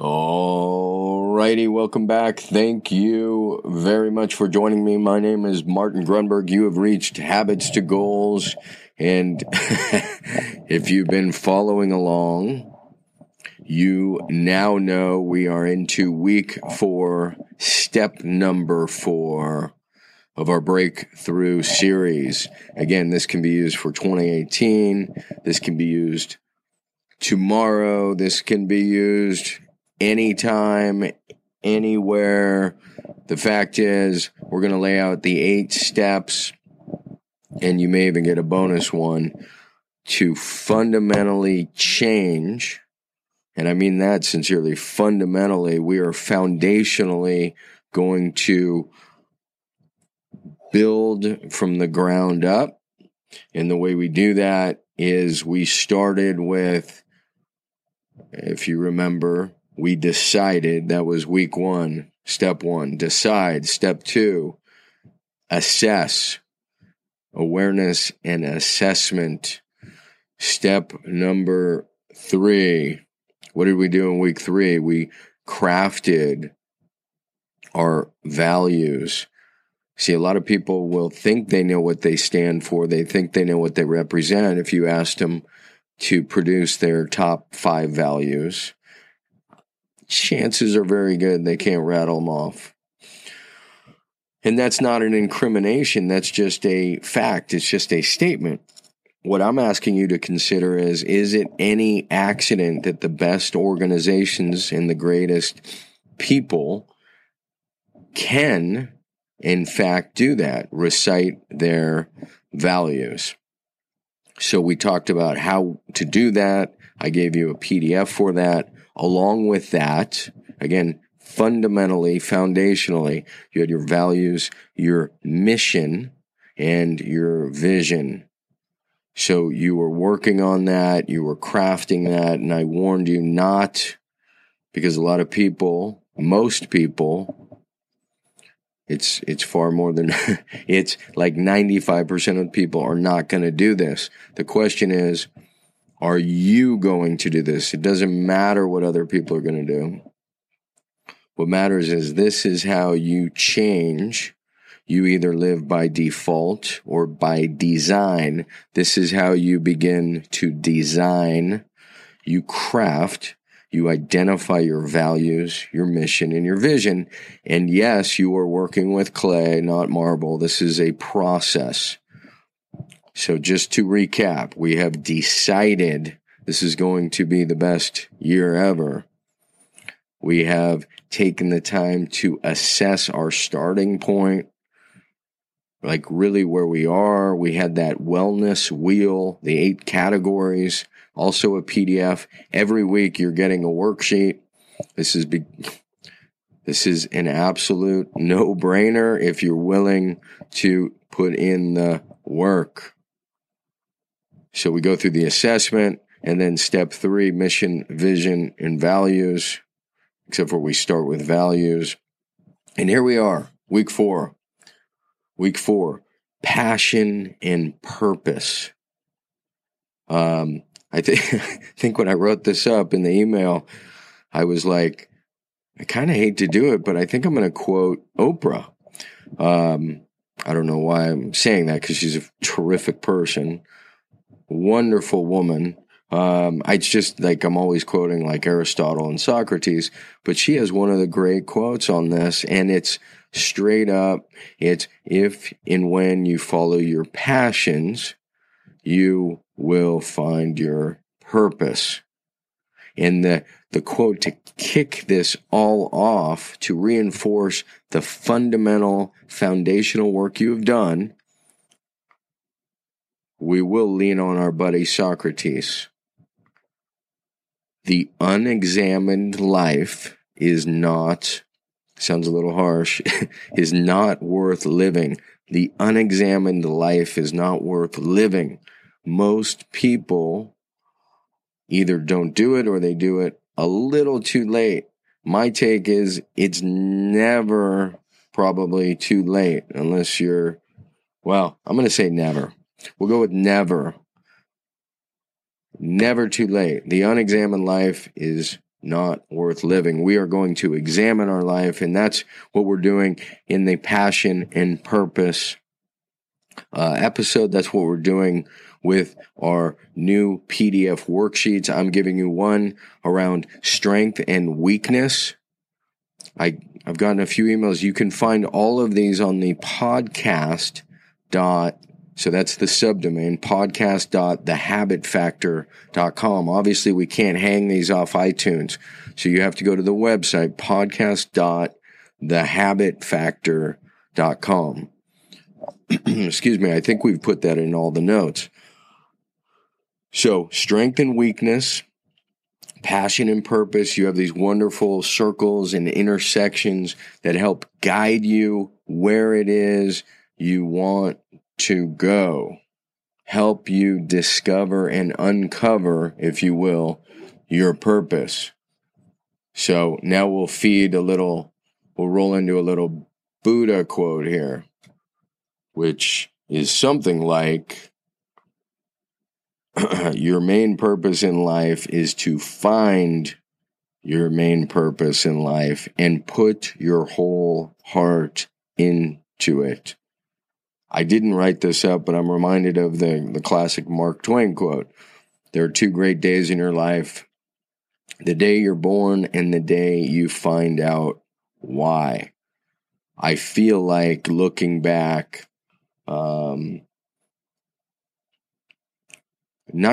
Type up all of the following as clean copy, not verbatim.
Alrighty, welcome back. Thank you very much for joining me. My name is Martin Grunberg. You have reached Habits to Goals. And if you've been following along, you now know we are into week 4, step number 4 of our breakthrough series. Again, this can be used for 2018. This can be used tomorrow. This can be used anytime, anywhere. The fact is, we're going to lay out the 8 steps, and you may even get a bonus one, to fundamentally change, and I mean that sincerely, fundamentally, we are foundationally going to build from the ground up, and the way we do that is we started with, if you remember, we decided, that was week 1, step 1, decide. Step 2, assess, awareness and assessment. Step number 3, what did we do in week 3? We crafted our values. See, a lot of people will think they know what they stand for. They think they know what they represent. If you asked them to produce their top 5 values, chances are very good they can't rattle them off. And that's not an incrimination. That's just a fact. It's just a statement. What I'm asking you to consider is it any accident that the best organizations and the greatest people can, in fact, do that, recite their values? So we talked about how to do that. I gave you a PDF for that. Along with that, again, fundamentally, foundationally, you had your values, your mission, and your vision. So you were working on that, you were crafting that, and I warned you not, because a lot of people, most people, it's far more than, it's like 95% of people are not going to do this. The question is, are you going to do this? It doesn't matter what other people are going to do. What matters is this is how you change. You either live by default or by design. This is how you begin to design. You craft, you identify your values, your mission, and your vision. And yes, you are working with clay, not marble. This is a process. So just to recap, we have decided this is going to be the best year ever. We have taken the time to assess our starting point, like really where we are. We had that wellness wheel, the 8 categories, also a PDF. Every week you're getting a worksheet. This is an absolute no-brainer if you're willing to put in the work. So we go through the assessment, and then step 3, mission, vision, and values, except for we start with values. And here we are, week 4. Week 4, passion and purpose. I think when I wrote this up in the email, I was like, I kind of hate to do it, but I think I'm going to quote Oprah. I don't know why I'm saying that, because she's a terrific person. Wonderful woman. It's just like I'm always quoting like Aristotle and Socrates, but she has one of the great quotes on this, and it's straight up. It's, if and when you follow your passions, you will find your purpose. And the quote to kick this all off, to reinforce the fundamental, foundational work you've done, we will lean on our buddy Socrates. The unexamined life is not, sounds a little harsh, is not worth living. The unexamined life is not worth living. Most people either don't do it or they do it a little too late. My take is it's never probably too late unless you're, well, I'm going to say never. We'll go with never. Never too late. The unexamined life is not worth living. We are going to examine our life, and that's what we're doing in the Passion and Purpose episode. That's what we're doing with our new PDF worksheets. I'm giving you one around strength and weakness. I've gotten a few emails. You can find all of these on the podcast . So that's the subdomain, podcast.thehabitfactor.com. Obviously, we can't hang these off iTunes, so you have to go to the website, podcast.thehabitfactor.com. Excuse me, I think we've put that in all the notes. So strength and weakness, passion and purpose. You have these wonderful circles and intersections that help guide you where it is you want to go, help you discover and uncover, if you will, your purpose. So now we'll roll into a little Buddha quote here, which is something like, your main purpose in life is to find your main purpose in life and put your whole heart into it. I didn't write this up, but I'm reminded of the classic Mark Twain quote. There are two great days in your life, the day you're born and the day you find out why. I feel like looking back, not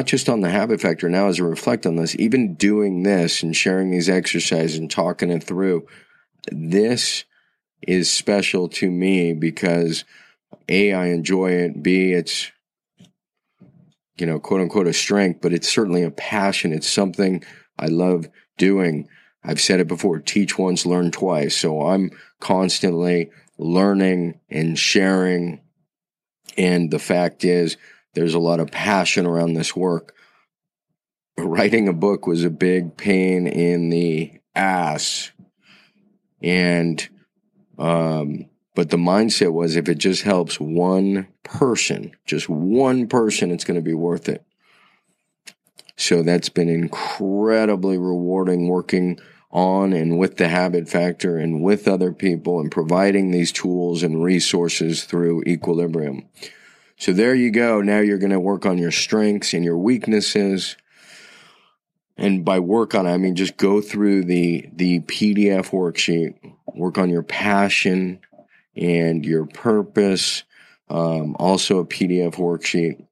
just on the Habit Factor now as I reflect on this, even doing this and sharing these exercises and talking it through, this is special to me because A, I enjoy it. B, it's, quote unquote, a strength, but it's certainly a passion. It's something I love doing. I've said it before, teach once, learn twice. So I'm constantly learning and sharing. And the fact is, there's a lot of passion around this work. Writing a book was a big pain in the ass. And, but the mindset was, if it just helps one person, it's going to be worth it. So that's been incredibly rewarding, working on and with the Habit Factor and with other people and providing these tools and resources through Equilibrium. So there you go. Now you're going to work on your strengths and your weaknesses. And by work on it, I mean just go through the PDF worksheet, work on your passion and your purpose, also a PDF worksheet.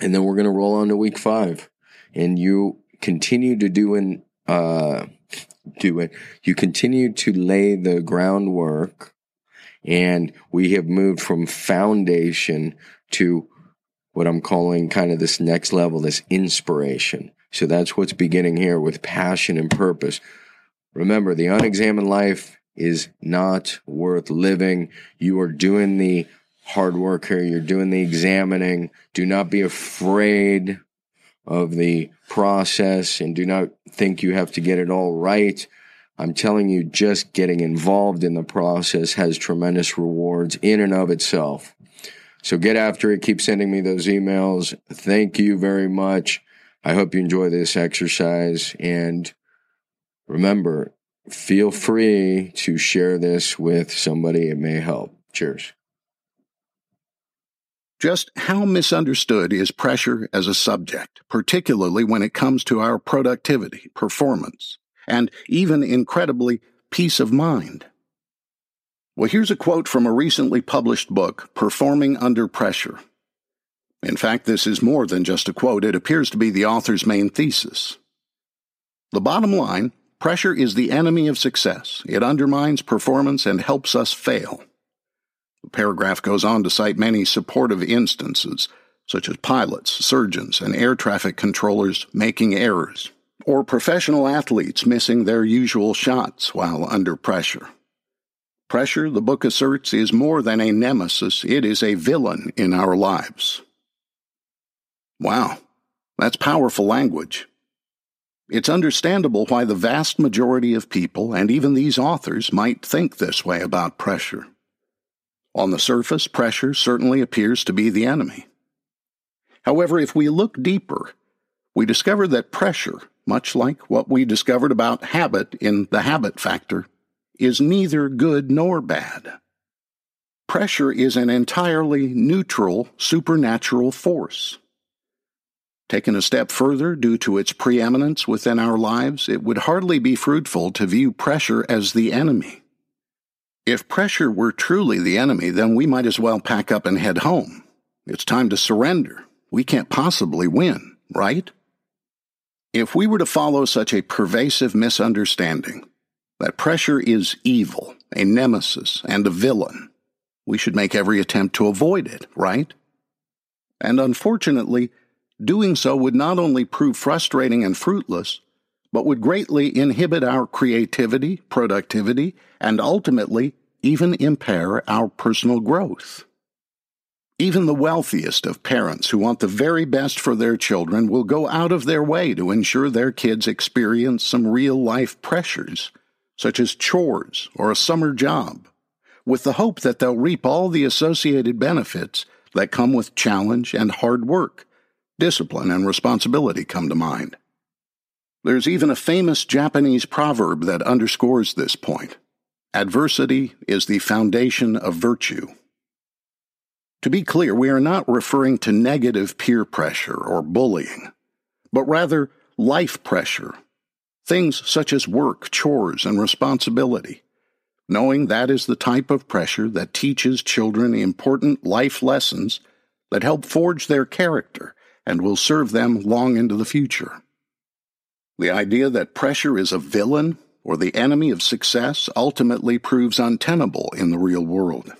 And then we're going to roll on to week 5. And you continue to lay the groundwork. And we have moved from foundation to what I'm calling kind of this next level, this inspiration. So that's what's beginning here with passion and purpose. Remember, the unexamined life is not worth living. You are doing the hard work here. You're doing the examining. Do not be afraid of the process and do not think you have to get it all right. I'm telling you, just getting involved in the process has tremendous rewards in and of itself. So get after it. Keep sending me those emails. Thank you very much. I hope you enjoy this exercise. And remember, feel free to share this with somebody. It may help. Cheers. Just how misunderstood is pressure as a subject, particularly when it comes to our productivity, performance, and even, incredibly, peace of mind? Well, here's a quote from a recently published book, Performing Under Pressure. In fact, this is more than just a quote. It appears to be the author's main thesis. The bottom line, pressure is the enemy of success. It undermines performance and helps us fail. The paragraph goes on to cite many supportive instances, such as pilots, surgeons, and air traffic controllers making errors, or professional athletes missing their usual shots while under pressure. Pressure, the book asserts, is more than a nemesis. It is a villain in our lives. Wow, that's powerful language. It's understandable why the vast majority of people, and even these authors, might think this way about pressure. On the surface, pressure certainly appears to be the enemy. However, if we look deeper, we discover that pressure, much like what we discovered about habit in The Habit Factor, is neither good nor bad. Pressure is an entirely neutral supernatural force. Taken a step further, due to its preeminence within our lives, it would hardly be fruitful to view pressure as the enemy. If pressure were truly the enemy, then we might as well pack up and head home. It's time to surrender. We can't possibly win, right? If we were to follow such a pervasive misunderstanding that pressure is evil, a nemesis, and a villain, we should make every attempt to avoid it, right? And unfortunately, doing so would not only prove frustrating and fruitless, but would greatly inhibit our creativity, productivity, and ultimately even impair our personal growth. Even the wealthiest of parents who want the very best for their children will go out of their way to ensure their kids experience some real-life pressures, such as chores or a summer job, with the hope that they'll reap all the associated benefits that come with challenge and hard work. Discipline and responsibility come to mind. There's even a famous Japanese proverb that underscores this point. Adversity is the foundation of virtue. To be clear, we are not referring to negative peer pressure or bullying, but rather life pressure, things such as work, chores, and responsibility, knowing that is the type of pressure that teaches children important life lessons that help forge their character and will serve them long into the future. The idea that pressure is a villain or the enemy of success ultimately proves untenable in the real world.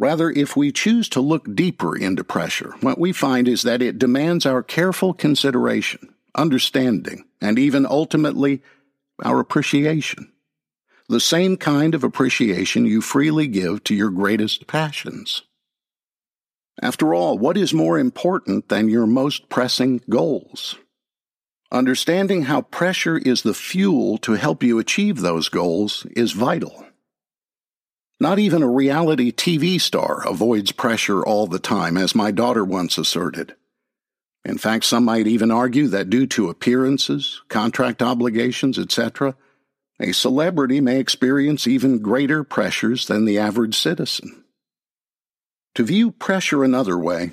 Rather, if we choose to look deeper into pressure, what we find is that it demands our careful consideration, understanding, and even ultimately our appreciation. The same kind of appreciation you freely give to your greatest passions. After all, what is more important than your most pressing goals? Understanding how pressure is the fuel to help you achieve those goals is vital. Not even a reality TV star avoids pressure all the time, as my daughter once asserted. In fact, some might even argue that due to appearances, contract obligations, etc., a celebrity may experience even greater pressures than the average citizen. To view pressure another way,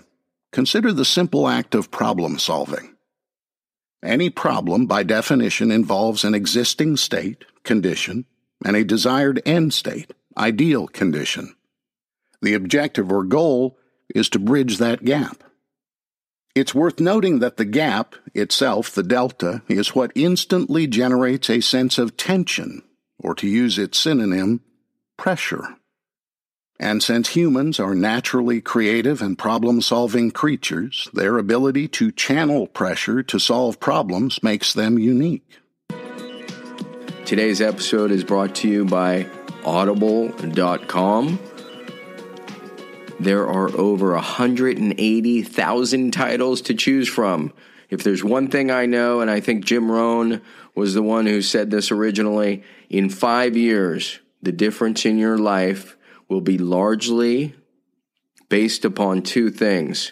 consider the simple act of problem solving. Any problem, by definition, involves an existing state, condition, and a desired end state, ideal condition. The objective or goal is to bridge that gap. It's worth noting that the gap itself, the delta, is what instantly generates a sense of tension, or to use its synonym, pressure. And since humans are naturally creative and problem-solving creatures, their ability to channel pressure to solve problems makes them unique. Today's episode is brought to you by Audible.com. There are over 180,000 titles to choose from. If there's one thing I know, and I think Jim Rohn was the one who said this originally, in 5 years, the difference in your life will be largely based upon two things: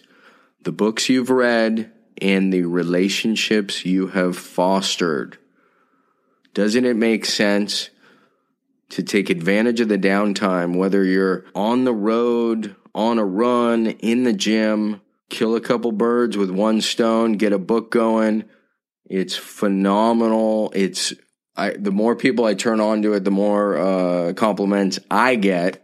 the books you've read and the relationships you have fostered. Doesn't it make sense to take advantage of the downtime, whether you're on the road, on a run, in the gym, kill a couple birds with one stone, get a book going? It's phenomenal. The more people I turn on to it, the more compliments I get.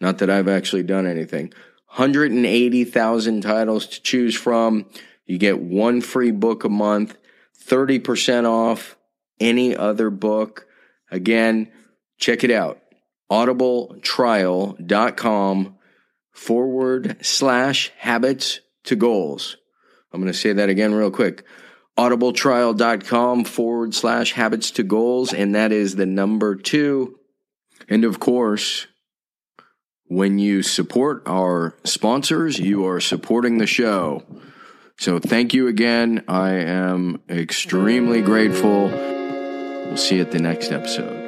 Not that I've actually done anything. 180,000 titles to choose from. You get one free book a month, 30% off any other book. Again, check it out. AudibleTrial.com/habits to goals. I'm going to say that again real quick. AudibleTrial.com/habits to goals. And that is the number 2. And of course, when you support our sponsors, you are supporting the show. So thank you again. I am extremely grateful. We'll see you at the next episode.